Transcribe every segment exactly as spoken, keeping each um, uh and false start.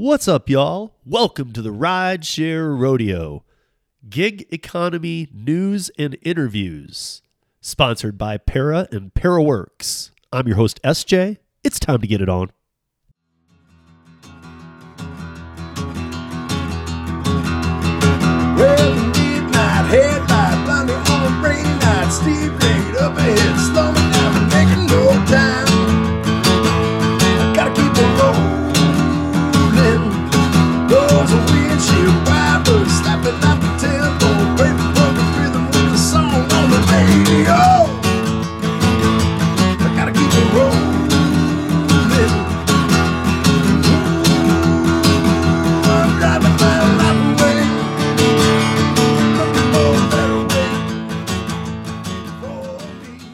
What's up, y'all? Welcome to the Rideshare Rodeo, gig economy news and interviews, sponsored by Para and ParaWorks. I'm your host, S J. It's time to get it on. Well, midnight, headlight, blindly on a rainy night, steep laid up ahead, storming down, and making no time. I gotta keep on rolling. Doors are weird, shit wipers, slapping out the tempo, breaking from the rhythm with a song on the radio. I gotta keep it rolling. Ooh, I'm driving my life away, looking for a better way for me.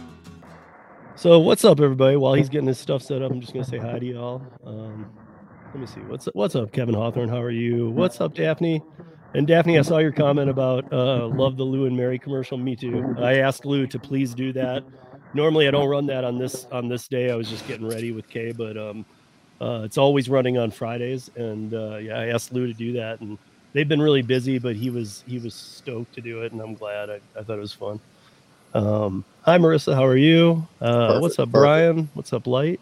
So what's up, everybody? While he's getting his stuff set up, I'm just gonna say hi to y'all. Um, Let me see. What's up? What's up, Kevin Hawthorne? How are you? What's up, Daphne? And Daphne, I saw your comment about uh, love the Lou and Mary commercial. Me too. I asked Lou to please do that. Normally, I don't run that on this on this day. I was just getting ready with Kay, but um, uh, it's always running on Fridays. And uh, yeah, I asked Lou to do that, and they've been really busy, but he was he was stoked to do it, and I'm glad. I, I thought it was fun. Um, hi, Marissa. How are you? Uh, what's up, Brian? What's up, Light?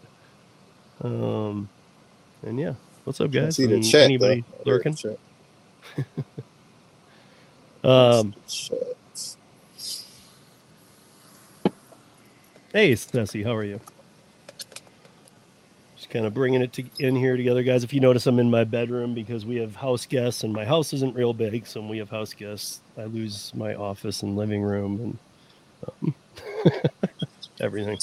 Um. And yeah, what's up, guys? I mean, chat, anybody lurking? um, hey, Stessy, how are you? Just kind of bringing it to, in here together, guys. If you notice, I'm in my bedroom because we have house guests, and my house isn't real big, so when we have house guests, I lose my office and living room and um, everything.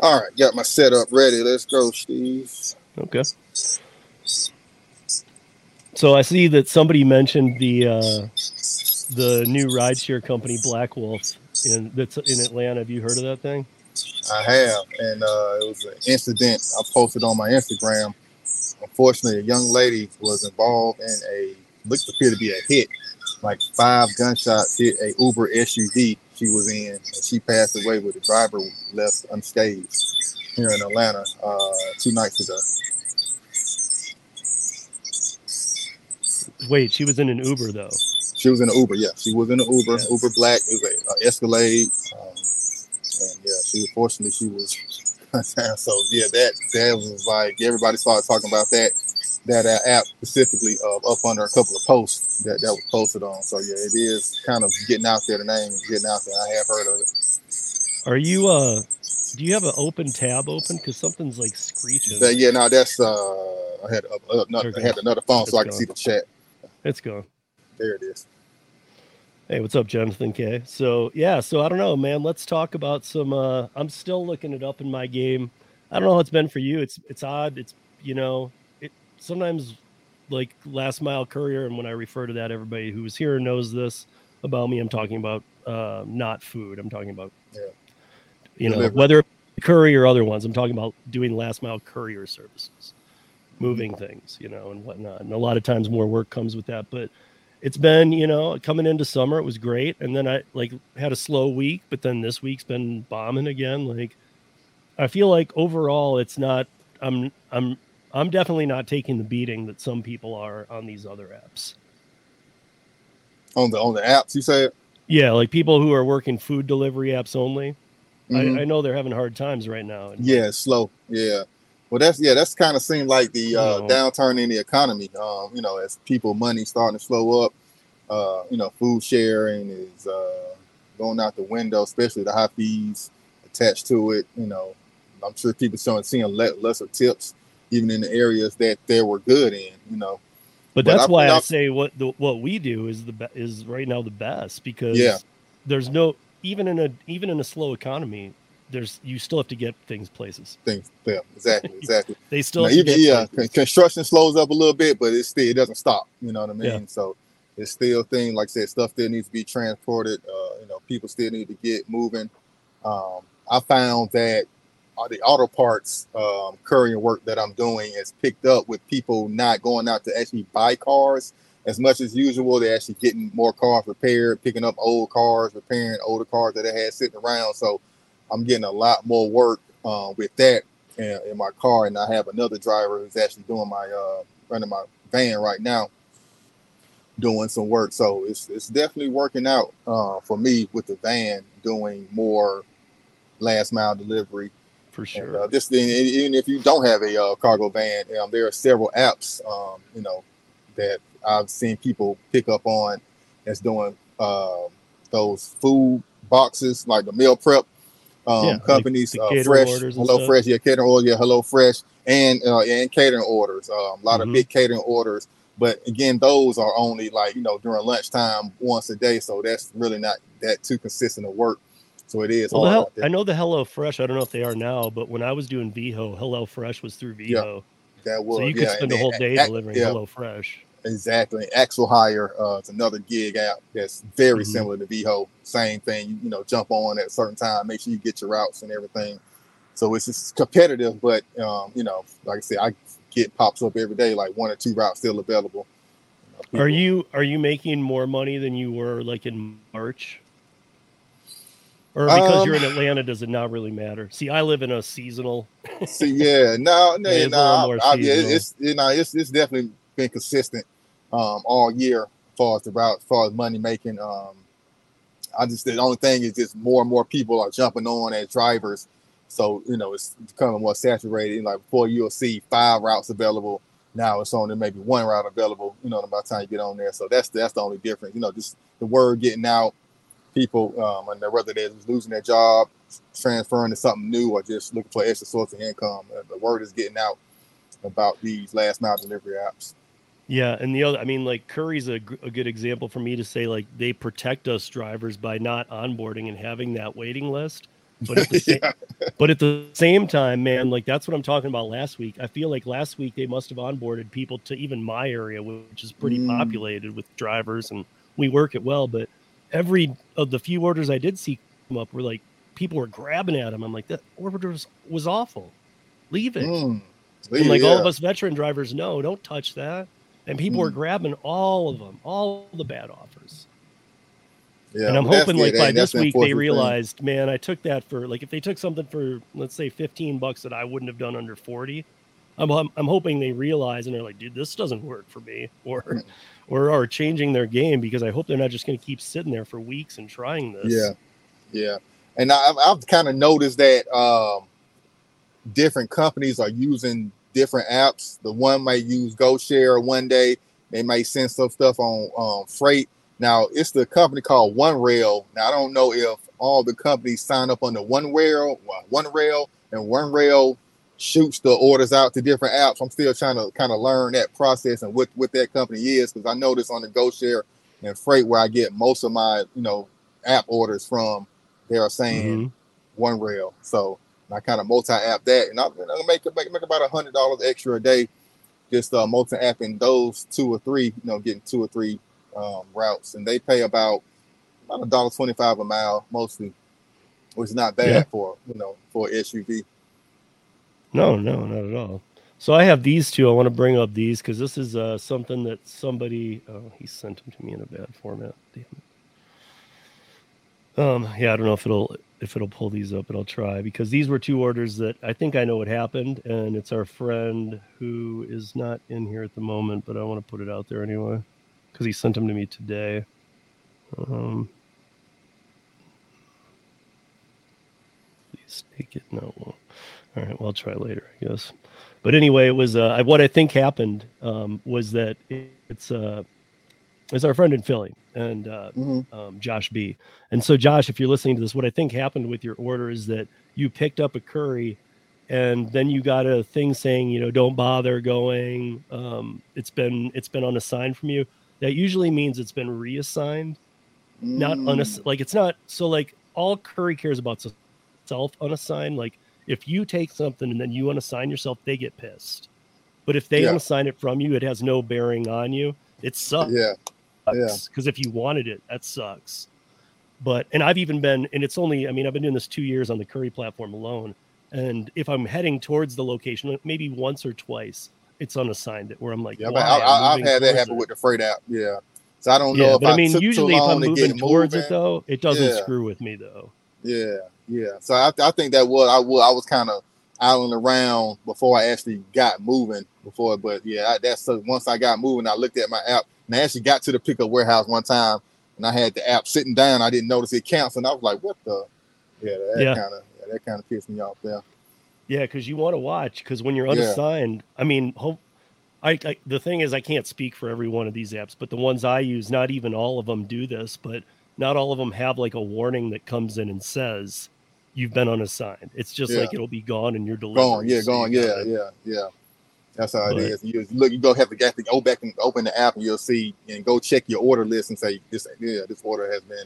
All right, got my setup ready. Let's go, Steve. Okay. So I see that somebody mentioned the uh, the new rideshare company, Black Wolf, in, that's in Atlanta. Have you heard of that thing? I have, and uh, it was an incident I posted on my Instagram. Unfortunately, a young lady was involved in a, what appeared to be a hit, like five gunshots hit a Uber S U V. She was in, and she passed away with the driver left unscathed here in Atlanta uh, two nights ago. Wait, she was in an Uber though. She was in an Uber, yeah. She was in an Uber, yeah. Uber Black. It was an uh, Escalade, um, and yeah, she unfortunately she was. So yeah, that that was like everybody started talking about that that uh, app specifically uh, up under a couple of posts. That, that was posted on. So yeah, it is kind of getting out there. The name is getting out there. I have heard of it. Are you uh do you have an open tab open? Because something's like screeching. That, yeah, no, that's uh I had uh, another I had another phone it's so gone. I can see the chat. It's gone. There it is. Hey, what's up, Jonathan K? So yeah, so I don't know, man. Let's talk about some uh I'm still looking it up in my game. I don't know how it's been for you. It's it's odd, it's you know, it sometimes like Last Mile Courier, and when I refer to that, everybody who's here knows this about me. I'm talking about uh, not food. I'm talking about, yeah. you know, Deliver. Whether Curri or other ones. I'm talking about doing Last Mile Courier services, moving mm-hmm. things, you know, and whatnot. And a lot of times more work comes with that. But it's been, you know, coming into summer, it was great. And then I like had a slow week, but then this week's been bombing again. Like, I feel like overall it's not, I'm, I'm, I'm definitely not taking the beating that some people are on these other apps. On the on the apps, you say? Yeah, like people who are working food delivery apps only. Mm-hmm. I, I know they're having hard times right now. Yeah, it's slow. Yeah. Well, that's yeah, that's kind of seemed like the uh, oh. downturn in the economy. Um, you know, as people money starting to slow up, uh, you know, food sharing is uh, going out the window, especially the high fees attached to it. You know, I'm sure people starting seeing lesser tips, even in the areas that they were good in, you know. But, but that's I, why I, I say what the, what we do is the be, is right now the best, because yeah. there's no even in a even in a slow economy, there's you still have to get things places. Things, yeah, exactly, exactly. They still now, have even, to get yeah. Construction slows up a little bit, but it still it doesn't stop. You know what I mean? Yeah. So it's still thing like I said, stuff still needs to be transported. Uh, you know, people still need to get moving. Um, I found that. The auto parts um, courier work that I'm doing is picked up with people not going out to actually buy cars as much as usual. They're actually getting more cars repaired, picking up old cars, repairing older cars that they had sitting around. So I'm getting a lot more work uh, with that in, in my car. And I have another driver who's actually doing my uh, running my van right now, doing some work. So it's it's definitely working out uh, for me with the van, doing more last mile delivery. For sure. And, uh, this thing, even if you don't have a uh, cargo van, um, there are several apps, um, you know, that I've seen people pick up on that's doing uh, those food boxes, like the meal prep um, yeah, companies, like uh, Fresh, Hello Fresh, yeah, catering order, yeah, Hello Fresh, and uh, and catering orders, um, a lot mm-hmm. of big catering orders. But again, those are only like, you know, during lunchtime once a day, so that's really not that too consistent of work. So it is. Well, hard hell, I know the Hello Fresh. I don't know if they are now, but when I was doing Veho, Hello Fresh was through Veho. Yeah, that was. So you could yeah, spend a whole day act, delivering yeah, Hello Fresh. Exactly. Axle Hire uh, is another gig app that's very mm-hmm. similar to Veho. Same thing. You, you know, jump on at a certain time. Make sure you get your routes and everything. So it's just competitive, but um, you know, like I said, I get pops up every day, like one or two routes still available. You know, are you are you making more money than you were like in March? Or because um, you're in Atlanta, does it not really matter? See, I live in a seasonal. See, yeah, no, no, yeah, no, I, I, yeah, it's you know, it's it's definitely been consistent um, all year, as far as the route, as far as money making. Um, I just the only thing is just more and more people are jumping on as drivers, so you know it's becoming more saturated. And like before, you'll see five routes available. Now it's only maybe one route available. You know, by the time you get on there, so that's that's the only difference. You know, just the word getting out. People, um, and whether they're losing their job, transferring to something new, or just looking for extra source of income, the word is getting out about these last mile delivery apps. Yeah, and the other, I mean, like Curry's a, g- a good example for me to say, like they protect us drivers by not onboarding and having that waiting list. But at the same, yeah. but at the same time, man, like that's what I'm talking about. Last week, I feel like last week they must have onboarded people to even my area, which is pretty mm. populated with drivers, and we work it well, but. Every of the few orders I did see come up were like people were grabbing at them. I'm like, that order was, was awful. Leave it. Mm, leave, and like yeah. all of us veteran drivers know, don't touch that. And people mm. were grabbing all of them, all the bad offers. Yeah, and I'm well, hoping like by this week they realized, thing. man, I took that for like if they took something for let's say fifteen bucks that I wouldn't have done under forty. I'm, I'm I'm hoping they realize and they're like, dude, this doesn't work for me, or or are changing their game, because I hope they're not just going to keep sitting there for weeks and trying this. Yeah, yeah. And I've, I've kind of noticed that um, different companies are using different apps. The one might use GoShare one day. They might send some stuff on um, Frayt. Now, it's the company called OneRail. Now, I don't know if all the companies sign up under OneRail, OneRail, and OneRail shoots the orders out to different apps. I'm still trying to kind of learn that process and what, what that company is, because I notice on the GoShare and Frayt where I get most of my, you know, app orders from, they are saying mm-hmm. OneRail. So I kind of multi-app that, and I'm gonna make, make make about a hundred dollars extra a day, just uh, multi-apping those two or three, you know, getting two or three um, routes, and they pay about about a dollar twenty-five a mile mostly, which is not bad yeah. for you know for S U V. No, no, not at all. So I have these two. I want to bring up these because this is uh, something that somebody, oh, he sent them to me in a bad format. Damn it. Um, yeah, I don't know if it'll if it'll pull these up, but I'll try, because these were two orders that I think I know what happened, and it's our friend who is not in here at the moment, but I want to put it out there anyway because he sent them to me today. Um, please take it. No, it won't. All right, well, I'll try later, I guess. But anyway, it was uh, what I think happened um, was that it, it's uh, it's our friend in Philly and uh, mm-hmm. um, Josh B. And so, Josh, if you're listening to this, what I think happened with your order is that you picked up a curry, and then you got a thing saying, you know, don't bother going. Um, it's been it's been unassigned from you. That usually means it's been reassigned, mm. not unassigned. Like it's not so like all curry cares about self unassigned, like. If you take something and then you unassign yourself, they get pissed. But if they yeah. unassign it from you, it has no bearing on you. It sucks. Yeah. Yeah. Because if you wanted it, that sucks. But, and I've even been, and it's only, I mean, I've been doing this two years on the Curri platform alone. And if I'm heading towards the location, maybe once or twice, it's unassigned it where I'm like, yeah, why? I, I, I'm I've had that happen it. with the Frayt app. Yeah. So I don't yeah, know if but I, I mean, usually if I'm moving towards moving. it though, it doesn't yeah. screw with me though. Yeah. Yeah, so I, I think that was I was I was kind of idling around before I actually got moving before, but yeah, I, that's so once I got moving, I looked at my app and I actually got to the pickup warehouse one time and I had the app sitting down. I didn't notice it canceled. I was like, what the? Yeah, that yeah. kind of yeah, that kind of pissed me off there. Yeah, because you want to watch, because when you're unassigned, yeah. I mean, hope. I, I the thing is, I can't speak for every one of these apps, but the ones I use, not even all of them do this, but not all of them have like a warning that comes in and says you've been unassigned. It's just yeah. like it'll be gone and you're delivered. Gone, yeah, gone, yeah, yeah, yeah. That's how but, it is. You look, you go have to, have to go back and open the app, and you'll see and go check your order list and say this, yeah, this order has been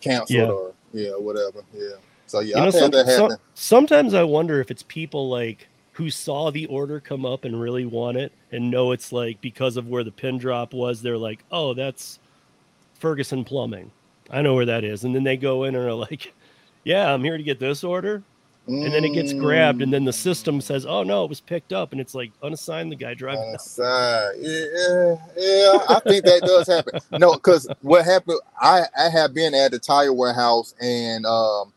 canceled yeah. or yeah, whatever, yeah. So yeah, you know, some, some, sometimes I wonder if it's people like who saw the order come up and really want it and know it's like because of where the pin drop was, they're like, oh, that's Ferguson Plumbing. I know where that is. And then they go in and are like, yeah, I'm here to get this order. Mm. And then it gets grabbed. And then the system says, oh, no, it was picked up. And it's like unassigned, the guy driving. Unassigned. Yeah, yeah, I think that does happen. No, because what happened, I, I have been at the tire warehouse and um,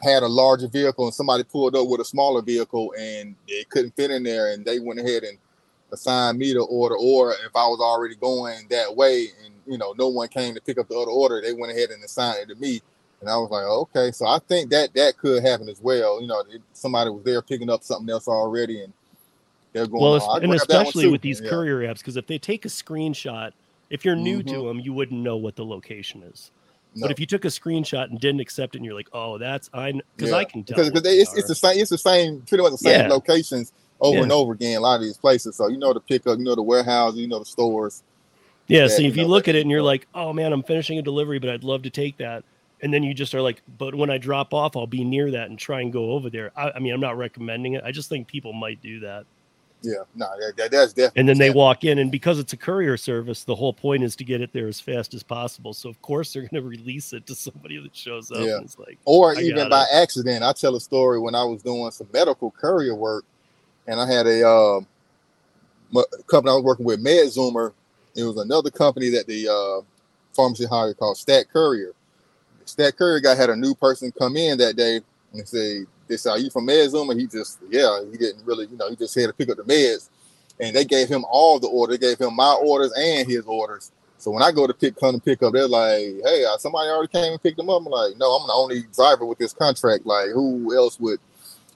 had a larger vehicle and somebody pulled up with a smaller vehicle and it couldn't fit in there. And they went ahead and assigned me to order. Or if I was already going that way and you know, no one came to pick up the other order. They went ahead and assigned it to me, and I was like, oh, "Okay." So I think that that could happen as well. You know, it, somebody was there picking up something else already, and they're going. Well, oh, and especially with these yeah. courier apps, because if they take a screenshot, if you're new mm-hmm. to them, you wouldn't know what the location is. No. But if you took a screenshot and didn't accept it, and you're like, "Oh, that's I," because yeah. I can tell. Because it's, it's the same. It's the same. Pretty much the same yeah. locations over yeah. and over again. A lot of these places. So you know the pickup. You know the warehouse. You know the stores. Yeah, so if you look at it and you're like, oh, man, I'm finishing a delivery, but I'd love to take that. And then you just are like, but when I drop off, I'll be near that and try and go over there. I, I mean, I'm not recommending it. I just think people might do that. Yeah, no, that, that's definitely. And then they walk in, and because it's a courier service, the whole point is to get it there as fast as possible. So, of course, they're going to release it to somebody that shows up. Yeah. And it's like, or even by accident. I tell a story when I was doing some medical courier work, and I had a um, company I was working with, MedZoomer. It was another company that the uh, pharmacy hired called Stat Courier. Stat Courier guy had a new person come in that day and say, they said, are you from MedZoomer? And he just, yeah, he didn't really, you know, he just had to pick up the meds. And they gave him all the orders. They gave him my orders and his orders. So when I go to pick, come to pick up, they're like, hey, somebody already came and picked them up. I'm like, no, I'm the only driver with this contract. Like, who else would?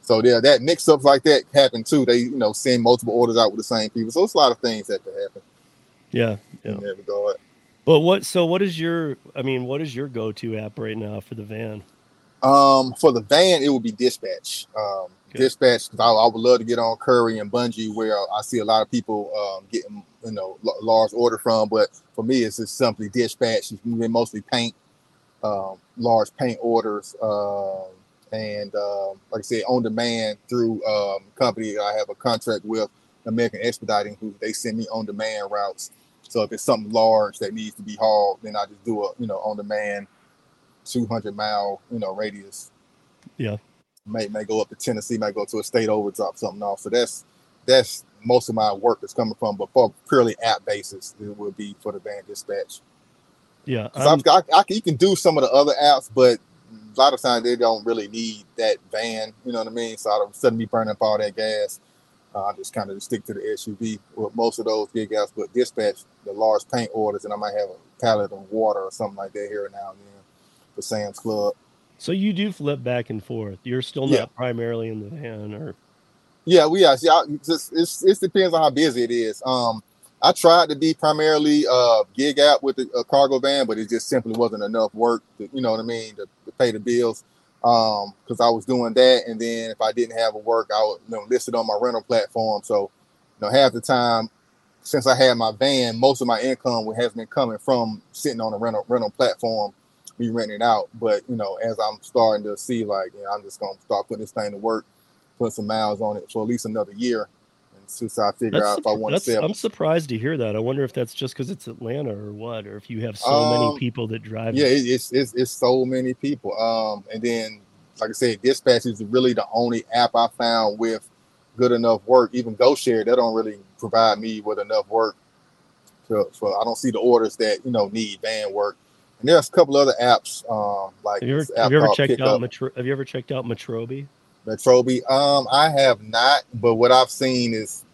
So yeah, that mix-ups like that happen too. They, you know, send multiple orders out with the same people. So it's a lot of things that could happen. Yeah, yeah. But what? So what is your? I mean, what is your go-to app right now for the van? Um, for the van, it would be Dispatch. Um, okay. Dispatch. I, I would love to get on Curri and Bungie, where I see a lot of people um, getting you know l- large order from. But for me, it's just simply Dispatch. It's mostly paint, um, large paint orders, um, and uh, like I said, on demand through um, company I have a contract with, American Expediting, who they send me on demand routes. So if it's something large that needs to be hauled, then I just do a, you know, on-demand two hundred mile, you know, radius. Yeah. May may go up to Tennessee, might go to a state over, drop something off. So that's that's most of my work is coming from, but for purely app basis, it would be for the van Dispatch. Yeah. I've got, I, I can, you can do some of the other apps, but a lot of times they don't really need that van, you know what I mean? So I don't suddenly burn up all that gas. I just kind of stick to the S U V with most of those big guys, but Dispatch the large paint orders, and I might have a pallet of water or something like that here and now and then for Sam's Club. So you do flip back and forth. You're still not yeah. primarily in the van, or yeah, we are. See, I just it's it depends on how busy it is. Um, I tried to be primarily uh gig out with a, a cargo van, but it just simply wasn't enough work. To, you know what I mean? To, to pay the bills. Um, because I was doing that, and then if I didn't have a work, I would you know, list it on my rental platform. So, you know, half the time since I had my van, most of my income has been coming from sitting on a rental rental platform, me renting it out. But you know, as I'm starting to see, like, you know, I'm just gonna start putting this thing to work, put some miles on it for at least another year, and since I figure that's, out if I want to sell. I'm surprised to hear that. I wonder if that's just because it's Atlanta or what, or if you have so um, many people that drive. Yeah, it, it's it's it's so many people. Um, and then. Like I said, Dispatch is really the only app I found with good enough work. Even GoShare, they don't really provide me with enough work. So, so I don't see the orders that, you know, need van work. And there's a couple other apps, um, like have you ever, have you ever checked out Metro, Have you ever checked out Metrobi? Metrobi, um, I have not, but what I've seen is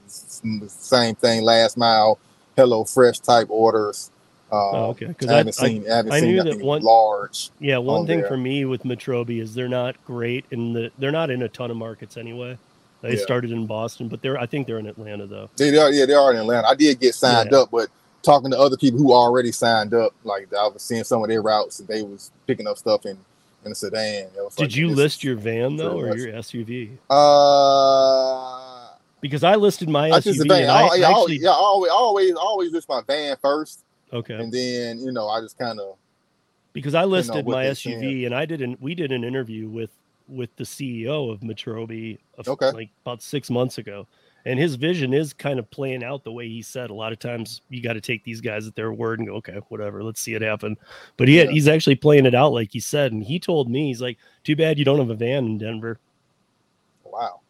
the same thing: last mile, Hello Fresh type orders. Um, oh, okay, because I haven't I, seen, I, I haven't I seen nothing one, large. Yeah, one on thing there. For me with Metrobi is they're not great in the. They're not in a ton of markets anyway. They yeah. started in Boston, but they're I think they're in Atlanta though. They, they are, yeah, they are in Atlanta. I did get signed yeah. up, but. Talking to other people who already signed up, like I was seeing some of their routes, and they was picking up stuff in in a sedan. Did like, you list your van though, or your S U V? Uh, because I listed my I S U V. And I, I, yeah, actually... yeah, I always, always, always list my van first. Okay, and then you know I just kind of because I listed you know, my S U V, thing. And I didn't. We did an interview with with the C E O of Metrobi, of, okay. like about six months ago. And his vision is kind of playing out the way he said. A lot of times you got to take these guys at their word and go, okay, whatever, let's see it happen. But he had, yeah. he's actually playing it out like he said. And he told me, he's like, too bad you don't have a van in Denver. Wow.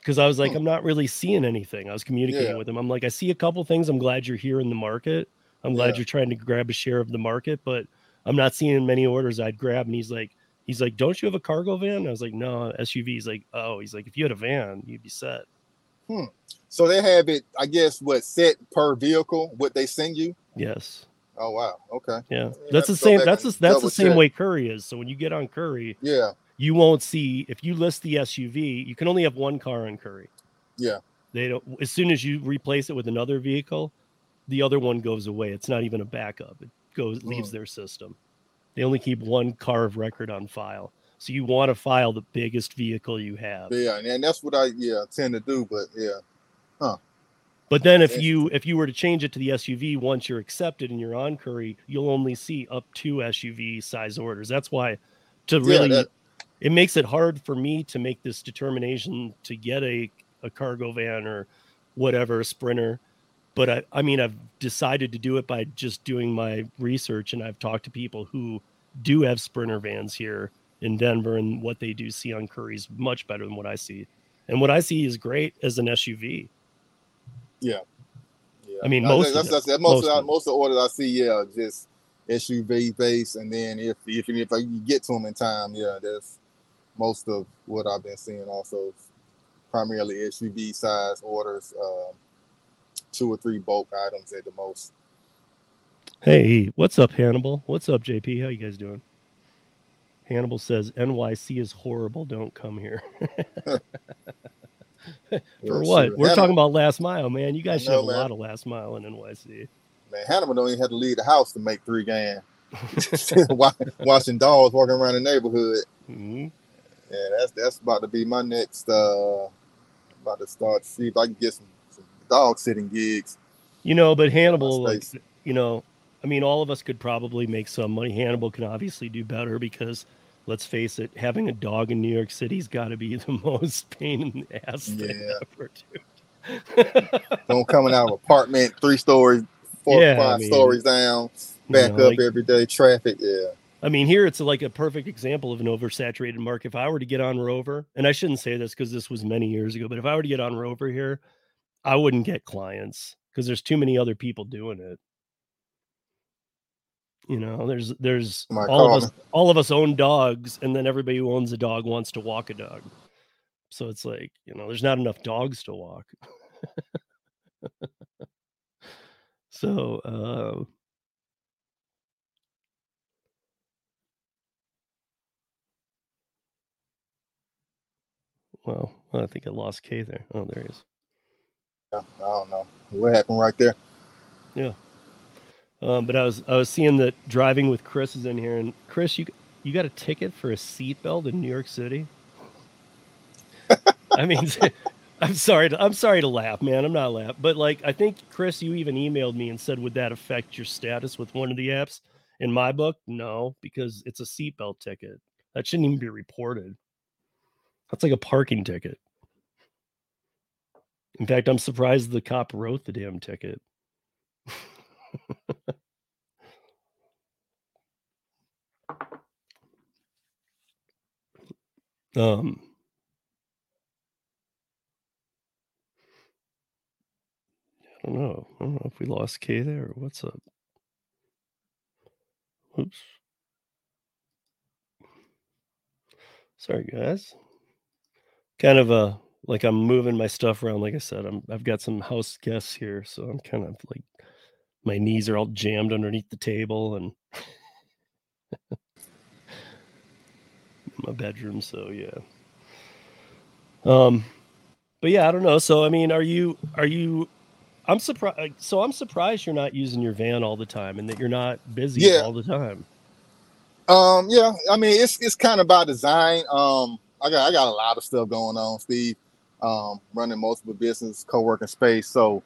Because I was like, hmm. I'm not really seeing anything. I was communicating yeah. with him. I'm like, I see a couple things. I'm glad you're here in the market. I'm glad yeah. you're trying to grab a share of the market, but I'm not seeing many orders I'd grab. And he's like, he's like, don't you have a cargo van? And I was like, no, S U V. He's like, oh, he's like, if you had a van, you'd be set. Hmm. So they have it, I guess, what set per vehicle, what they send you? Yes. Oh, wow. Okay. Yeah. That's the same. That's a, that's the same way Curri is. So when you get on Curri, yeah, you won't see if you list the S U V, you can only have one car on Curri. Yeah. They don't. As soon as you replace it with another vehicle, the other one goes away. It's not even a backup. It goes mm. leaves their system. They only keep one car of record on file. So you want to file the biggest vehicle you have. Yeah, and that's what I yeah tend to do, but yeah. Huh. But then if you if you were to change it to the S U V, once you're accepted and you're on Curri, you'll only see up to S U V size orders. That's why to really yeah, that, it makes it hard for me to make this determination to get a, a cargo van or whatever, a sprinter. But I, I mean, I've decided to do it by just doing my research, and I've talked to people who do have sprinter vans here in Denver, and what they do see on Curri is much better than what I see. And what I see is great as an S U V. Yeah. yeah. I mean, no, most, that's, that's, that's, most, most, of, most of the orders I see, yeah, just S U V based. And then if, if, if I can get to them in time, yeah, that's most of what I've been seeing also, primarily S U V size orders, uh, two or three bulk items at the most. Hey, what's up, Hannibal? What's up, J P? How you guys doing? Hannibal says, N Y C is horrible. Don't come here. For yeah, what? Sure. We're Hannibal, talking about last mile, man. You guys know, should have man. a lot of last mile in N Y C. Man, Hannibal don't even have to leave the house to make three grand. Watching dogs walking around the neighborhood. Mm-hmm. Yeah, that's that's about to be my next, uh, about to start to see if I can get some, some dog sitting gigs. You know, but Hannibal, like, you know, I mean, all of us could probably make some money. Hannibal can obviously do better because, let's face it, having a dog in New York City's got to be the most pain in the ass yeah. thing ever, dude. Don't coming out of an apartment, three stories, four, yeah, five I mean, stories down, back you know, up like, every day, traffic, yeah. I mean, here it's like a perfect example of an oversaturated market. If I were to get on Rover, and I shouldn't say this because this was many years ago, but if I were to get on Rover here, I wouldn't get clients because there's too many other people doing it. You know, there's there's My all God. of us all of us own dogs, and then everybody who owns a dog wants to walk a dog. So it's like, you know, there's not enough dogs to walk. so uh, well, I think I lost Kay there. Oh, there he is. Yeah, I don't know what happened right there. Yeah. Um, but I was I was seeing that Driving with Chris is in here, and Chris, you you got a ticket for a seatbelt in New York City? I mean, I'm sorry, to, I'm sorry to laugh, man. I'm not laughing, but like I think Chris, you even emailed me and said, would that affect your status with one of the apps? In my book, no, because it's a seatbelt ticket. That shouldn't even be reported. That's like a parking ticket. In fact, I'm surprised the cop wrote the damn ticket. um I don't know. I don't know if we lost Kay there or what's up. Oops. Sorry, guys. Kind of a, like I'm moving my stuff around. Like I said, I'm, I've got some house guests here, so I'm kind of like, my knees are all jammed underneath the table and my bedroom. So, yeah. Um, but yeah, I don't know. So, I mean, are you, are you, I'm surprised. So I'm surprised you're not using your van all the time and that you're not busy yeah. all the time. Um, yeah, I mean, it's, it's kind of by design. Um, I got, I got a lot of stuff going on, Steve, um, running multiple business, co-working space. So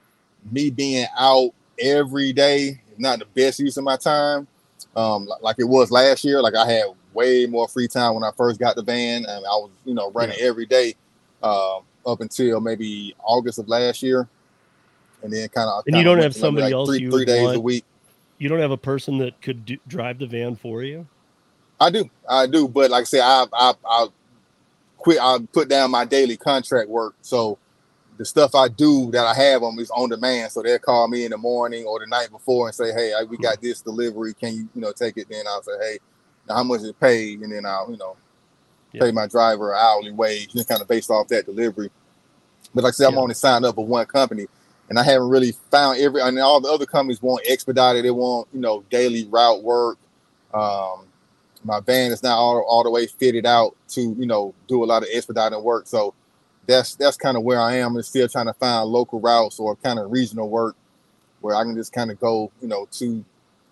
me being out every day is not the best use of my time. Um, like it was last year. Like I had way more free time when I first got the van, and I was, you know, running yeah. every day, uh, up until maybe August of last year. And then kind of, and you don't have somebody like else three, you three days want. a week. You don't have a person that could do, drive the van for you. I do. I do. But like I said, I, I, I, quit I put down my daily contract work, so the stuff I do that I have on is on demand, so they'll call me in the morning or the night before and say, hey, we got this delivery, can you you know take it? Then I'll say, hey, now how much is it paid? And then I'll you know yeah. pay my driver an hourly wage, just kind of based off that delivery. But like I said, I'm yeah. only signed up with one company, and I haven't really found every I mean, all the other companies want expedited, they want you know daily route work. um My van is not all, all the way fitted out to, you know, do a lot of expediting work. So that's that's kind of where I am. I'm still trying to find local routes or kind of regional work where I can just kind of go, you know, two,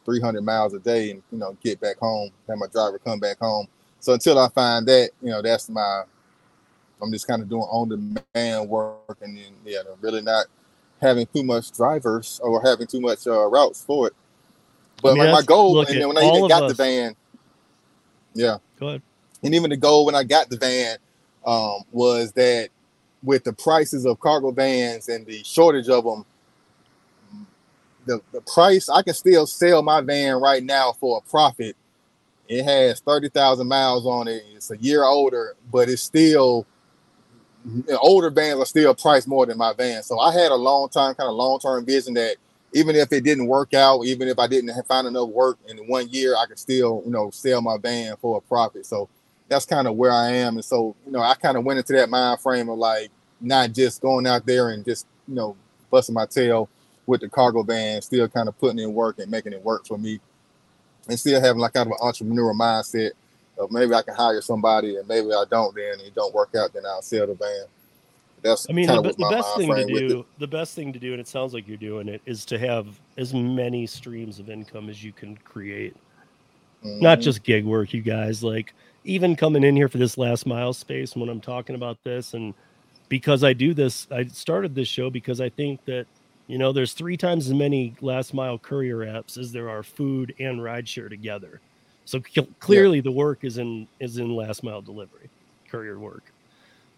three hundred miles a day and, you know, get back home, have my driver come back home. So until I find that, you know, that's my, I'm just kind of doing on-demand work, and then, yeah, really not having too much drivers or having too much uh, routes for it. But I mean, like my goal, and then when I even got us. the van, Yeah. Go ahead. And even the goal when I got the van um, was that with the prices of cargo vans and the shortage of them, the, the price, I can still sell my van right now for a profit. It has thirty thousand miles on it. It's a year older, but it's still, older vans are still priced more than my van. So I had a long time, kind of long-term vision that even if it didn't work out, even if I didn't find enough work in one year, I could still, you know, sell my van for a profit. So that's kind of where I am. And so, you know, I kind of went into that mind frame of like not just going out there and just, you know, busting my tail with the cargo van, still kind of putting in work and making it work for me, and still having like kind of an entrepreneurial mindset of maybe I can hire somebody, and maybe I don't, then it don't work out, then I'll sell the van. That's I mean, the, the best thing to do, the best thing to do, and it sounds like you're doing it, is to have as many streams of income as you can create. Mm-hmm. Not just gig work, you guys. Like, even coming in here for this last mile space, when I'm talking about this, and because I do this, I started this show because I think that, you know, there's three times as many last mile courier apps as there are food and rideshare together. So clearly yeah. the work is in, is in last mile delivery, courier work,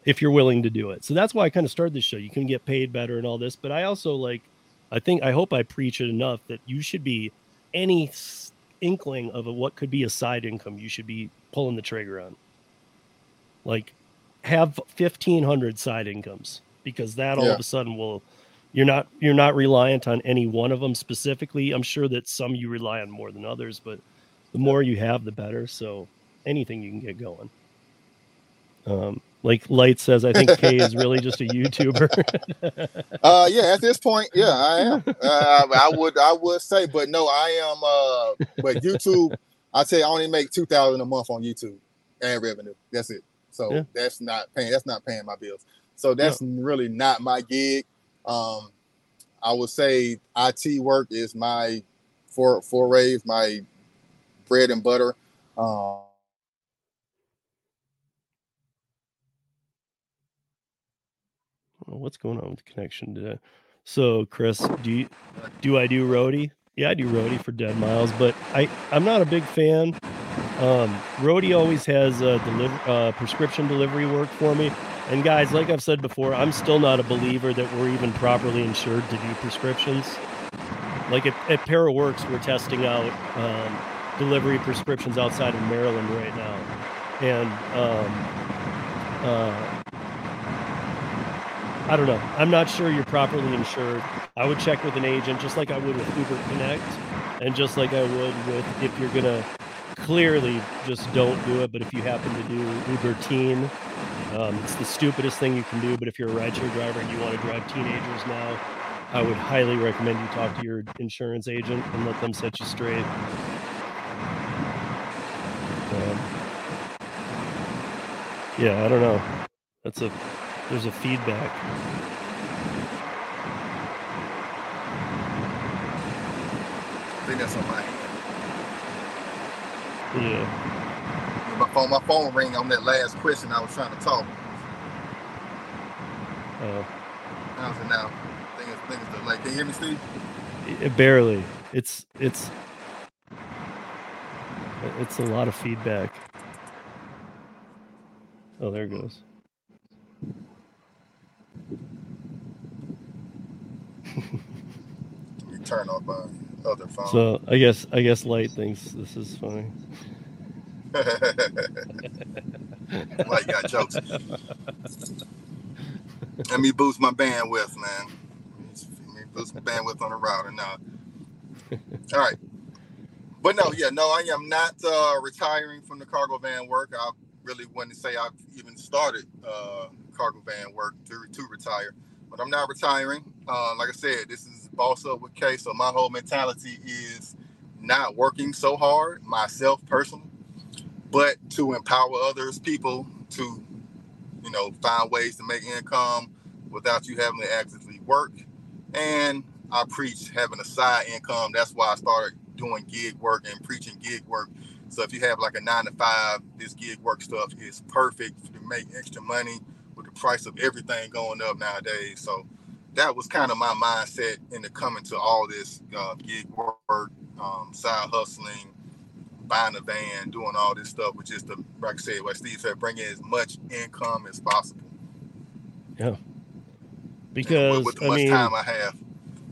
if you're willing to do it. So that's why I kind of started this show. You can get paid better and all this, but I also like, I think, I hope I preach it enough that you should be, any inkling of a, what could be a side income, you should be pulling the trigger on. Like, have fifteen hundred side incomes, because that all yeah. of a sudden will, you're not, you're not reliant on any one of them specifically. I'm sure that some you rely on more than others, but the more you have, the better. So anything you can get going. Um, Like Light says, I think Kay is really just a YouTuber. uh, yeah, at this point, yeah, I am. Uh, I would, I would say, but no, I am. Uh, but YouTube, I tell you, I only make two thousand a month on YouTube ad revenue. That's it. So yeah. that's not paying. That's not paying my bills. So that's yeah. really not my gig. Um, I would say I T work is my for forays, my bread and butter. Um, What's going on with the connection today? So, Chris, do you, do I do Roadie? Yeah, I do Roadie for Dead Miles, but I, I'm not a big fan. Um, Roadie always has a deliver, uh, prescription delivery work for me. And, guys, like I've said before, I'm still not a believer that we're even properly insured to do prescriptions. Like at, at ParaWorks, we're testing out um, delivery prescriptions outside of Maryland right now. And, um, uh, I don't know. I'm not sure you're properly insured. I would check with an agent, just like I would with Uber Connect, And just like I would with, if you're going to, clearly just don't do it, but if you happen to do Uber Teen, um, it's the stupidest thing you can do. But if you're a rideshare driver and you want to drive teenagers now, I would highly recommend you talk to your insurance agent and let them set you straight. Um, yeah, I don't know. That's a there's a feedback. I think that's on my end. Yeah. My phone, my phone rang on that last question I was trying to talk. Oh. How's it now? Like, can you hear me, Steve? It barely. It's it's it's a lot of feedback. Oh, there it goes. Let me turn off my other phone. So I guess I guess Light thinks this is funny. Light got jokes. Let me boost my bandwidth, man. Put some bandwidth on the router now. All right. But no, yeah, no, I am not uh, retiring from the cargo van work. I really wouldn't say I've even started uh, cargo van work to, to retire. But I'm not retiring. Uh, like I said, this is Boss Up with K. So my whole mentality is not working so hard, myself personally, but to empower others, people to, you know, find ways to make income without you having to actively work. And I preach having a side income. That's why I started doing gig work and preaching gig work. So if you have like a nine to five, this gig work stuff is perfect to make extra money with the price of everything going up nowadays. So that was kind of my mindset into coming to all this uh, gig work, um, side hustling, buying a van, doing all this stuff, which is the, like I said, what Steve said, bring in as much income as possible. Yeah. Because with, with I mean, time I have.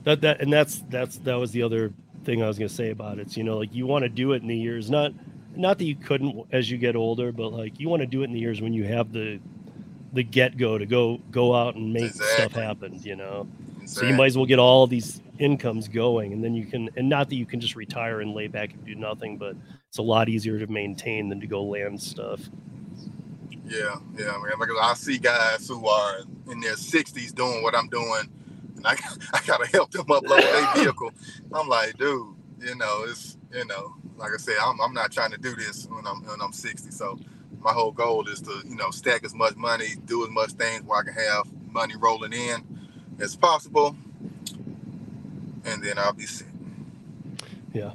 that that and that's that's that was the other thing I was gonna say about it. It's, you know, like you want to do it in the years, not not that you couldn't as you get older, but like you want to do it in the years when you have the the get go to go go out and make exactly. stuff happen. You know, exactly. So you might as well get all these incomes going, and then you can. And not that you can just retire and lay back and do nothing, but it's a lot easier to maintain than to go land stuff. Yeah, yeah, man. Because I see guys who are in their sixties doing what I'm doing, and I, I gotta help them upload their vehicle. I'm like, dude, you know, it's, you know, like I said, I'm I'm not trying to do this when I'm when I'm sixty. So my whole goal is to, you know, stack as much money, do as much things where I can have money rolling in as possible, and then I'll be set. Yeah.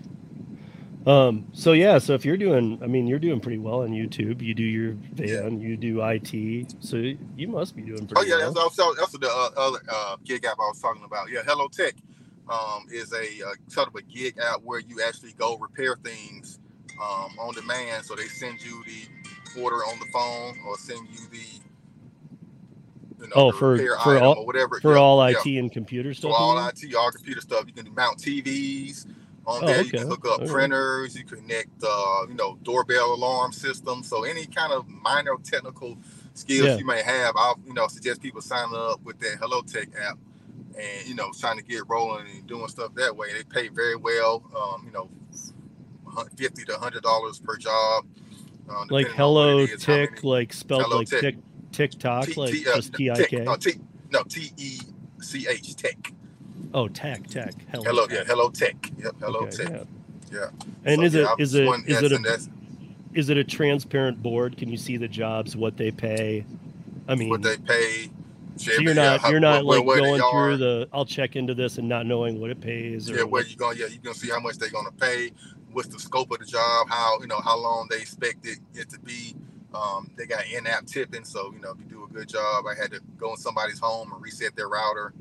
Um, so yeah, so if you're doing, I mean, you're doing pretty well on YouTube, you do your van, yeah. You do I T, so you must be doing pretty well. Oh yeah, well. That's also, also the uh, other uh, gig app I was talking about. Yeah, HelloTech um, is a uh, sort of a gig app where you actually go repair things um, on demand. So they send you the order on the phone or send you the, you know, oh, the for, repair for item all, or whatever. For yeah, all yeah. I T and computer stuff? For all mean? I T, all computer stuff. You can mount T Vs. On oh, there, okay. You can hook up okay. printers, you connect, uh, you know, doorbell alarm systems. So any kind of minor technical skills yeah. you may have, I, you know, suggest people sign up with that HelloTech app and, you know, trying to get rolling and doing stuff that way. They pay very well, um, you know, fifty to one hundred dollars per job. Um, like HelloTech, like spelled Hello like tick, TikTok, T- like T- just uh, T I K? No, T- no, T E C H, tech. Oh, tech, tech. Hello, hello tech. yeah, hello tech. Yep, hello okay, tech. Yeah. yeah. And so, is it yeah, is it is it a is it a transparent board? Can you see the jobs, what they pay? I mean, what they pay. So you're not how, you're not where, like where, where going through the. I'll check into this and not knowing what it pays. Or yeah, where you going? Yeah, you are gonna see how much they're gonna pay. What's the scope of the job? How you know how long they expect it, it to be? Um, they got in-app tipping, so you know if you do a good job. I had to go in somebody's home and reset their router.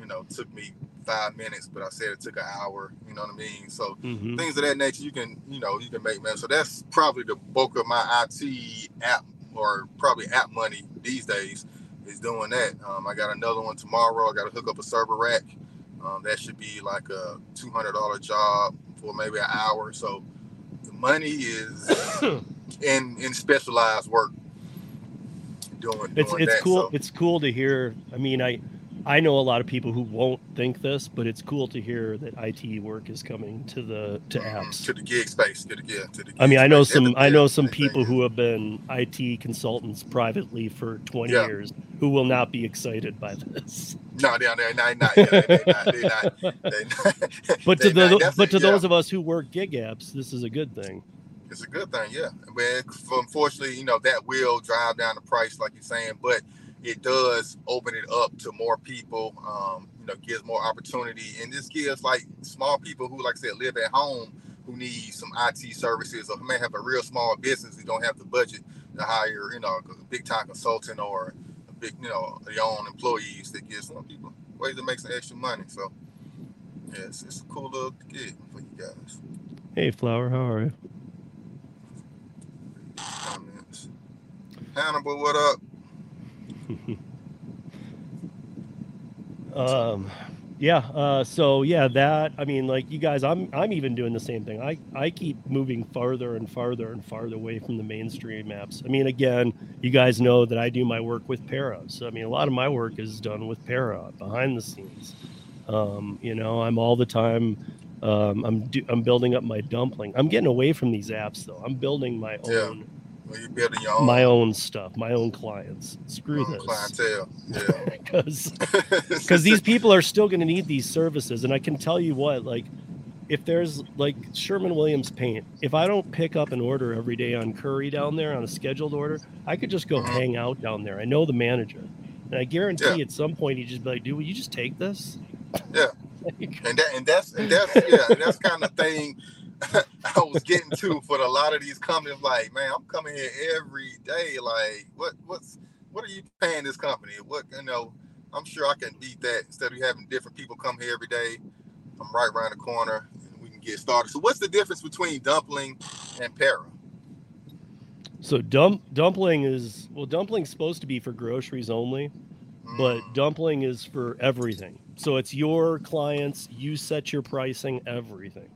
You know, it took me five minutes, but I said it took an hour. You know what I mean? So mm-hmm. things of that nature, you can, you know, you can make money. So that's probably the bulk of my I T app or probably app money these days is doing that. Um, I got another one tomorrow. I got to hook up a server rack. Um, that should be like a two hundred dollars job for maybe an hour. So the money is in in specialized work. Doing, doing it's it's that, cool. So. It's cool to hear. I mean, I. I know a lot of people who won't think this, but it's cool to hear that I T work is coming to the to apps, to the gig space, to the gig. To the gig I mean, I know space. some, I know some people who have been I T consultants privately for twenty yeah. years who will not be excited by this. No, they're not. not. Yeah, they're not. They're not. They're not. But to the, not, but to yeah. those of us who work gig apps, this is a good thing. It's a good thing, yeah. But unfortunately, you know, that will drive down the price, like you're saying, but it does open it up to more people, um, you know, gives more opportunity. And this gives, like, small people who, like I said, live at home, who need some I T services or may have a real small business who don't have the budget to hire, you know, a big-time consultant or a big, you know, their own employees, that gives some people ways to make some extra money. So, yeah, it's, it's a cool little gig for you guys. Hey, Flower, how are you? Comments. Hannibal, what up? um yeah uh so yeah that I mean like you guys I'm I'm even doing the same thing. I I keep moving farther and farther and farther away from the mainstream apps. I mean, again, you guys know that I do my work with Para, so I mean a lot of my work is done with Para behind the scenes. Um you know, I'm all the time um I'm do, I'm building up my Dumpling. I'm getting away from these apps though. I'm building my yeah. own You're building your own. My own stuff, my own clients. Screw own this. Clientele. Yeah. Because these people are still going to need these services. And I can tell you what, like, if there's, like, Sherman Williams paint, if I don't pick up an order every day on Curri down there on a scheduled order, I could just go uh-huh. hang out down there. I know the manager. And I guarantee yeah. at some point he'd just be like, dude, will you just take this? Yeah. like, and, that, and that's, and that's, yeah, that's kind of thing. I was getting to for a lot of these companies, like, man, I'm coming here every day. Like, what, what's, what are you paying this company? What, you know, I'm sure I can beat that. Instead of having different people come here every day, I'm right around the corner and we can get started. So, what's the difference between Dumpling and Para? So, dump, dumpling is well, Dumpling's supposed to be for groceries only, mm. but Dumpling is for everything. So it's your clients. You set your pricing, everything.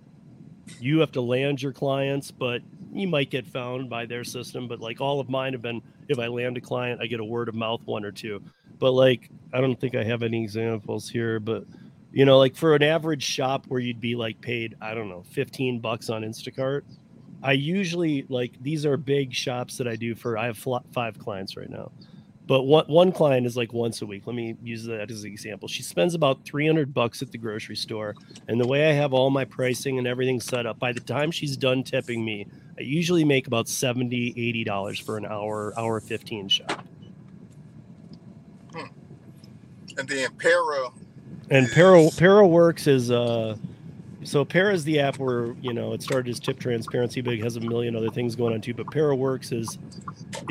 You have to land your clients, but you might get found by their system. But like all of mine have been, if I land a client, I get a word of mouth, one or two. But like, I don't think I have any examples here, but you know, like for an average shop where you'd be like paid, I don't know, fifteen bucks on Instacart. I usually like, these are big shops that I do for, I have fl- five clients right now, but one, one client is like once a week. Let me use that as an example. She spends about three hundred bucks at the grocery store. And the way I have all my pricing and everything set up, by the time she's done tipping me, I usually make about seventy dollars, eighty dollars for an hour, hour fifteen shop. Hmm. And then Para. And Para, ParaWorks is, uh, so Para is the app where, you know, it started as tip transparency, but it has a million other things going on too. But ParaWorks is,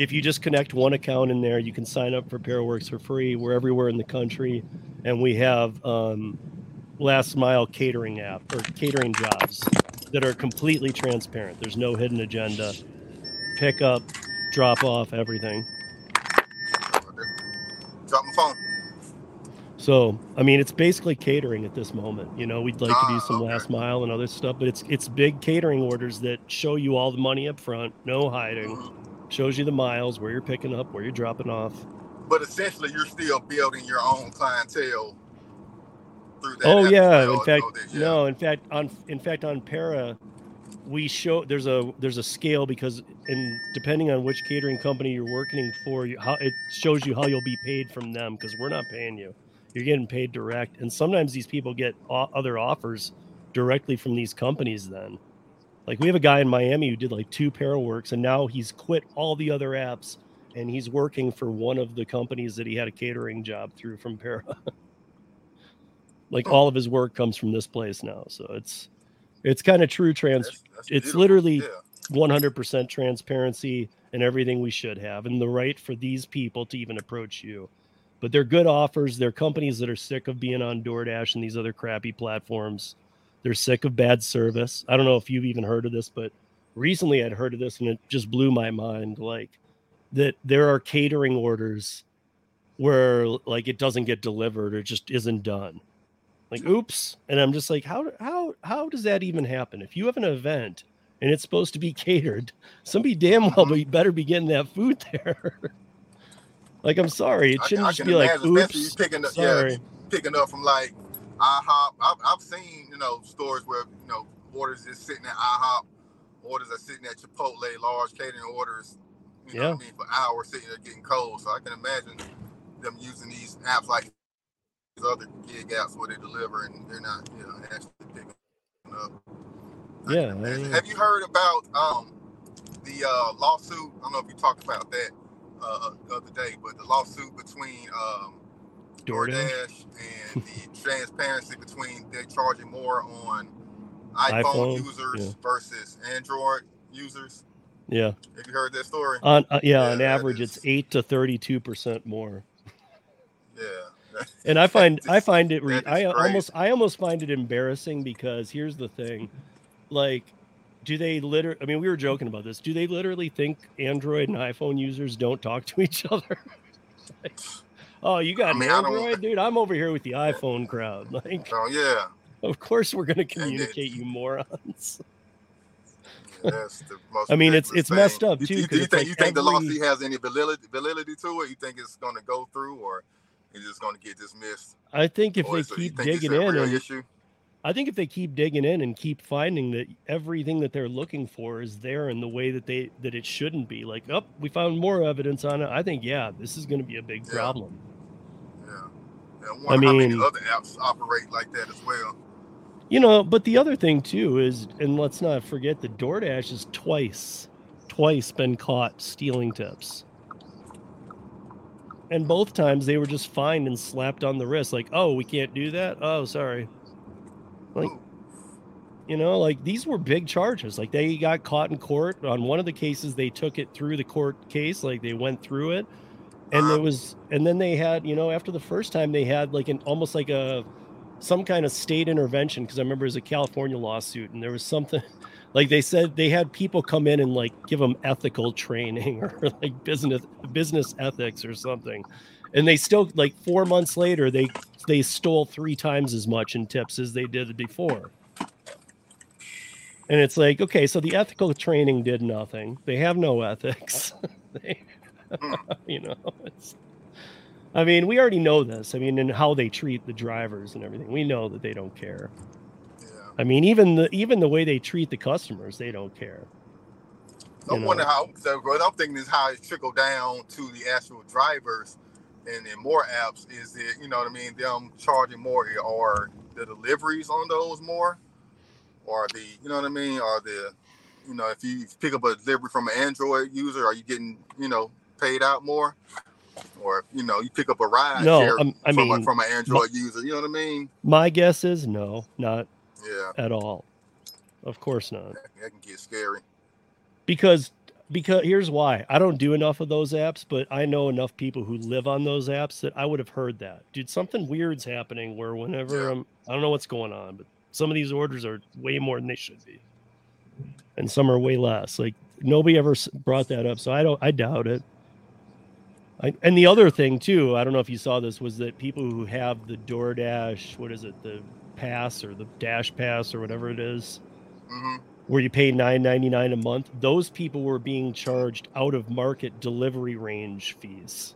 if you just connect one account in there, you can sign up for ParaWorks for free. We're everywhere in the country. And we have um, Last Mile catering app or catering jobs that are completely transparent. There's no hidden agenda. Pick up, drop off, everything. Drop my phone. So, I mean, it's basically catering at this moment. You know, we'd like ah, to do some okay. last mile and other stuff, but it's it's big catering orders that show you all the money up front, no hiding, mm-hmm. shows you the miles, where you're picking up, where you're dropping off. But essentially, you're still building your own clientele through that. Oh yeah, in fact, that, yeah. no, in fact, on in fact on Para, we show there's a there's a scale because in depending on which catering company you're working for, you, how it shows you how you'll be paid from them because we're not paying you. You're getting paid direct. And sometimes these people get other offers directly from these companies then. Like we have a guy in Miami who did like two ParaWorks and now he's quit all the other apps and he's working for one of the companies that he had a catering job through from Para. Like all of his work comes from this place now. So it's it's kind of true trans that's, that's it's literally yeah. one hundred percent transparency and everything we should have and the right for these people to even approach you. But they're good offers. They're companies that are sick of being on DoorDash and these other crappy platforms. They're sick of bad service. I don't know if you've even heard of this, but recently I'd heard of this and it just blew my mind. Like that there are catering orders where like it doesn't get delivered or just isn't done. Like, oops. And I'm just like, how how how does that even happen? If you have an event and it's supposed to be catered, somebody damn well be, better be getting that food there. Like, I'm sorry. It shouldn't I, I just be like, oops, up, sorry. Yeah, picking up from like IHOP. I've, I've seen, you know, stores where, you know, orders just sitting at IHOP, orders are sitting at Chipotle, large catering orders, you yeah. know what I mean, for hours sitting there getting cold. So I can imagine them using these apps like these other gig apps where they deliver and they're not, you know, actually picking up. Yeah. Man. Have you heard about um, the uh, lawsuit? I don't know if you talked about that uh, the other day, but the lawsuit between um, DoorDash and the transparency between they're charging more on iPhone, iPhone users yeah. versus Android users. Yeah. Have you heard that story? On uh, yeah, yeah, on average, it's eight to thirty-two percent more. Yeah. And I find just, I find it re- I almost I almost find it embarrassing because here's the thing. Like, do they literally, I mean, we were joking about this. Do they literally think Android and iPhone users don't talk to each other? Like, oh, you got I mean, an Android, dude? I'm over here with the iPhone crowd. Like, oh, yeah. Of course we're going to communicate, you morons. Yeah, that's the most I mean, it's it's thing. messed up, too. Do you, do you think, like you think every... the lawsuit has any validity, validity to it? You think it's going to go through or it's just going to get dismissed? I think if or they so keep digging in. Real and... issue? I think if they keep digging in and keep finding that everything that they're looking for is there in the way that they that it shouldn't be, like, oh, we found more evidence on it. I think, yeah, this is going to be a big yeah. problem. Yeah, yeah. I, wonder I mean, how many other apps operate like that as well. You know, but the other thing too is, and let's not forget that DoorDash has twice, twice been caught stealing tips, and both times they were just fined and slapped on the wrist, like, oh, we can't do that. Oh, sorry. Like, you know, like these were big charges. Like they got caught in court on one of the cases. They took it through the court case. Like they went through it and it was, and then they had, you know, after the first time they had like an, almost like a, some kind of state intervention. Cause I remember it was a California lawsuit and there was something like they said they had people come in and like give them ethical training or like business, business ethics or something. And they still, like four months later, they they stole three times as much in tips as they did before. And it's like, okay, so the ethical training did nothing. They have no ethics. they, you know, it's, I mean, we already know this. I mean, and how they treat the drivers and everything. We know that they don't care. Yeah. I mean, even the even the way they treat the customers, they don't care. I you wonder know? how. So what I'm thinking is how it trickled down to the actual drivers. And in more apps, is it, you know what I mean, them charging more, or the deliveries on those more, or the, you know what I mean, or the, you know, if you pick up a delivery from an Android user, are you getting, you know, paid out more? Or, you know, you pick up a ride no, share um, I from, mean, a, from an Android my, user, you know what I mean? My guess is no, not yeah. at all. Of course not. That can get scary. Because... Because here's why. I don't do enough of those apps, but I know enough people who live on those apps that I would have heard that. Dude, something weird's happening where whenever yeah. I'm, I don't know what's going on, but some of these orders are way more than they should be. And some are way less. Like nobody ever brought that up. So I don't, I doubt it. I, and the other thing too, I don't know if you saw this, was that people who have the DoorDash, what is it? The pass or the Dash Pass or whatever it is. Mm-hmm. Where you pay nine ninety-nine a month, those people were being charged out of market delivery range fees.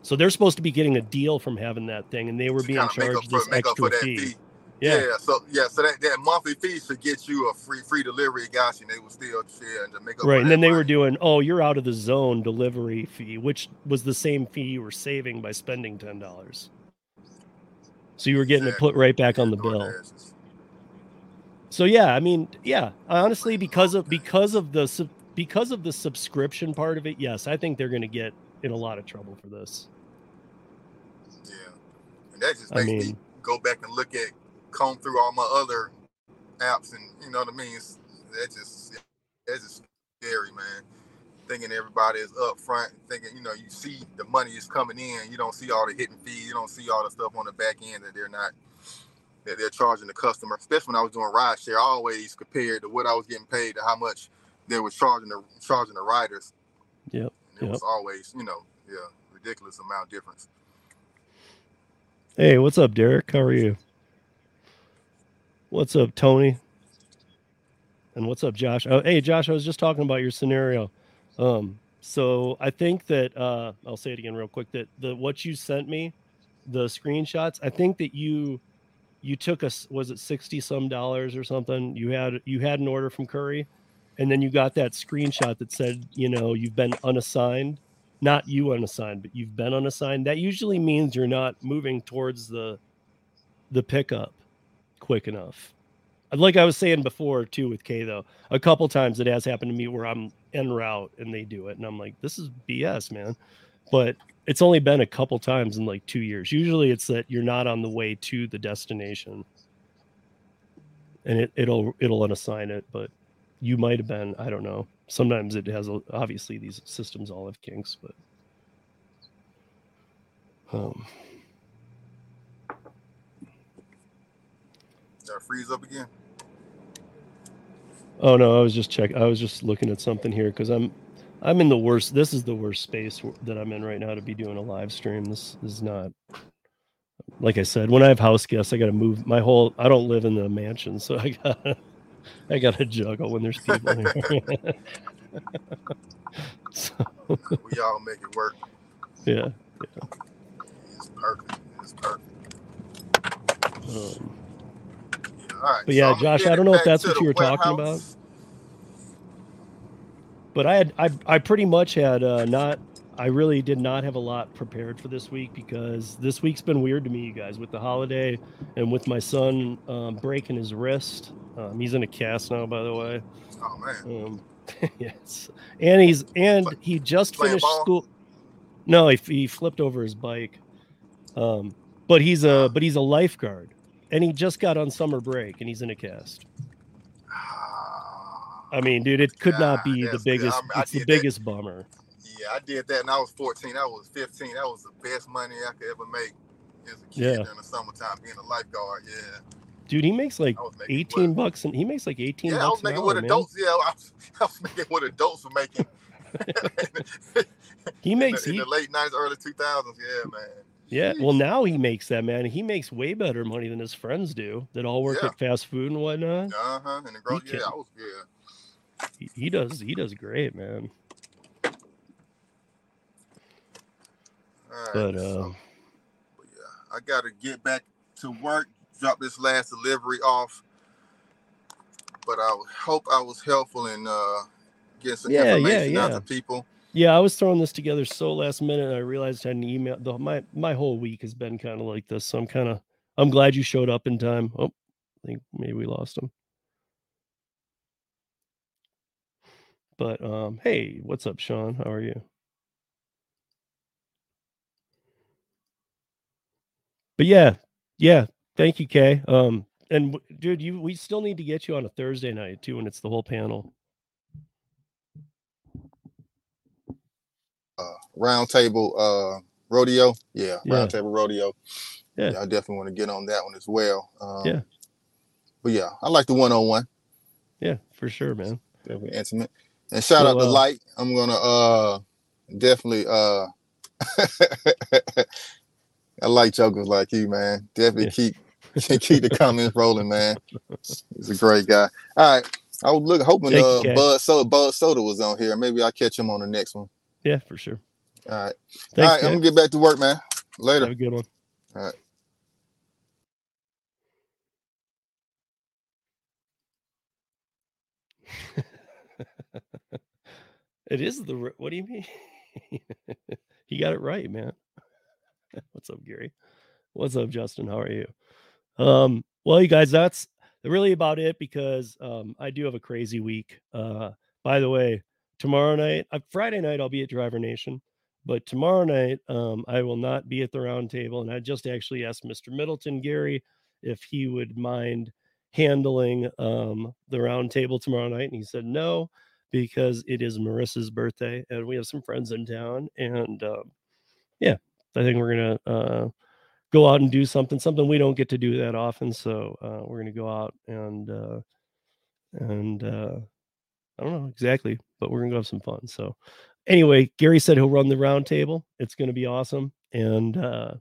So they're supposed to be getting a deal from having that thing, and they were being charged this extra fee. fee. Yeah. yeah, so yeah, so that, that monthly fee should get you a free free delivery, gosh, and they were still sharing to make up. Right, and then they were doing, oh, you're out of the zone delivery fee, which was the same fee you were saving by spending ten dollars. So you were getting it put right back on the bill. So yeah, I mean, yeah, honestly, because of because of the because of the subscription part of it, yes, I think they're going to get in a lot of trouble for this. Yeah, and that just makes I mean, me go back and look at comb through all my other apps, and you know what I mean. That just that's just scary, man. Thinking everybody is up front, thinking you know you see the money is coming in, you don't see all the hidden fees, you don't see all the stuff on the back end that they're not. That they're charging the customer, especially when I was doing rideshare, I always compared to what I was getting paid to how much they were charging the charging the riders. Yep. And it yep. was always, you know, yeah, ridiculous amount of difference. Hey, what's up, Derek? How are you? What's up, Tony? And what's up, Josh? Oh, hey, Josh, I was just talking about your scenario. Um, so I think that uh, I'll say it again real quick. That the what you sent me the screenshots, I think that you you took a was it sixty some dollars or something. You had you had an order from Curri, and then you got that screenshot that said, you know, you've been unassigned. Not you unassigned, but you've been unassigned. That usually means you're not moving towards the the pickup quick enough. Like I was saying before, too, with Kay, though, a couple times it has happened to me where I'm en route and they do it. And I'm like, this is B S, man. But it's only been a couple times in like two years. Usually it's that you're not on the way to the destination. And it, it'll it'll unassign it. But you might have been, I don't know. Sometimes it has, obviously, these systems all have kinks. But um, did I freeze up again? Oh no, I was just checking. I was just looking at something here because I'm, I'm in the worst. This is the worst space that I'm in right now to be doing a live stream. This is not. Like I said, when I have house guests, I got to move my whole. I don't live in the mansion, so I got, I got to juggle when there's people here. So, we all make it work. Yeah. yeah. It's perfect. It's perfect. Um, Right, but yeah, so Josh, I don't know if that's what you were talking about. But I had, I, I pretty much had uh, not, I really did not have a lot prepared for this week because this week's been weird to me, you guys, with the holiday and with my son um, breaking his wrist. Um, he's in a cast now, by the way. Oh man. Um, yes, and he's and he just finished school. No, he he flipped over his bike. Um, but he's a but he's a lifeguard. And he just got on summer break, and he's in a cast. I mean, dude, it could yeah, not be the biggest. I, I it's the biggest that. bummer. Yeah, I did that, and I was fourteen. I was fifteen. That was the best money I could ever make as a kid yeah. during the summertime, being a lifeguard. Yeah. Dude, he makes like eighteen work. bucks, and he makes like eighteen. Yeah, bucks I was making hour, what adults. Man. Yeah, I was, I was making what adults were making. he makes in the, in the late nineties, early two thousands. Yeah, man. Yeah, well, now he makes that, man. He makes way better money than his friends do that all work yeah. at fast food and whatnot. Uh huh. And the girl, yeah, I was, yeah. He, he does. He does great, man. All right, but uh, so, but yeah, I gotta get back to work. Drop this last delivery off. But I hope I was helpful in uh, getting some yeah, information yeah, yeah. out to people. Yeah, I was throwing this together so last minute, and I realized I had an email. The, my my whole week has been kind of like this, so I'm kind of I'm glad you showed up in time. Oh, I think maybe we lost him. But um, hey, what's up, Sean? How are you? But yeah, yeah, thank you, Kay. Um, and dude, you we still need to get you on a Thursday night too, and it's the whole panel. Roundtable uh, Rodeo. Yeah, yeah. Roundtable Rodeo. Yeah. yeah, I definitely want to get on that one as well. Um, yeah. But yeah, I like the one-on-one. Yeah, for sure, man. Definitely intimate. And shout so, out to uh, Light. I'm going to uh, definitely... Uh, I like jokers like you, man. Definitely yeah. keep keep the comments rolling, man. He's a great guy. All right. I was looking, hoping uh, Bud, so- Bud Soda was on here. Maybe I'll catch him on the next one. Yeah, for sure. All right. Thanks, All right. Guys. I'm going to get back to work, man. Later. Have a good one. All right. It is the. What do you mean? He got it right, man. What's up, Gary? What's up, Justin? How are you? Um, well, you guys, that's really about it because um, I do have a crazy week. Uh, by the way, tomorrow night, uh, Friday night, I'll be at Driver Nation. But tomorrow night, um, I will not be at the round table. And I just actually asked Mister Middleton, Gary, if he would mind handling um, the round table tomorrow night. And he said no, because it is Marissa's birthday. And we have some friends in town. And um, yeah, I think we're going to uh, go out and do something, something we don't get to do that often. So uh, we're going to go out and, uh, and uh, I don't know exactly, but we're going to go have some fun. So. Anyway, Gary said he'll run the round table. It's going to be awesome. And uh,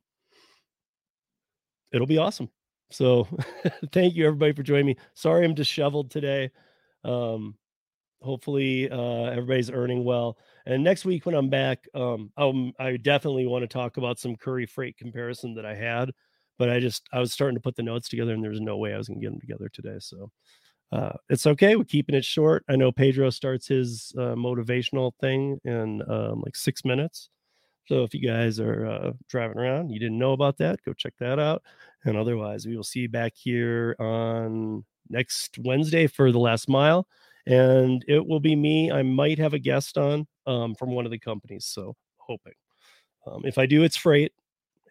it'll be awesome. So thank you, everybody, for joining me. Sorry I'm disheveled today. Um, Hopefully uh, everybody's earning well. And next week when I'm back, um, I'll, I definitely want to talk about some Curri Frayt comparison that I had, but I just, I was starting to put the notes together and there's no way I was going to get them together today. So uh, it's okay. We're keeping it short. I know Pedro starts his uh, motivational thing in um, like six minutes. So if you guys are uh, driving around, you didn't know about that, go check that out. And otherwise we will see you back here on next Wednesday for The Last Mile. And it will be me. I might have a guest on um, from one of the companies. So hoping um, if I do, it's Frayt,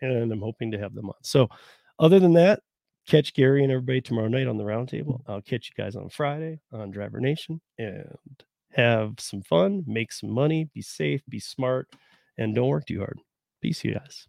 and I'm hoping to have them on. So other than that, catch Gary and everybody tomorrow night on the Roundtable. I'll catch you guys on Friday on Driver Nation, and have some fun, make some money, be safe, be smart, and don't work too hard. Peace, you guys.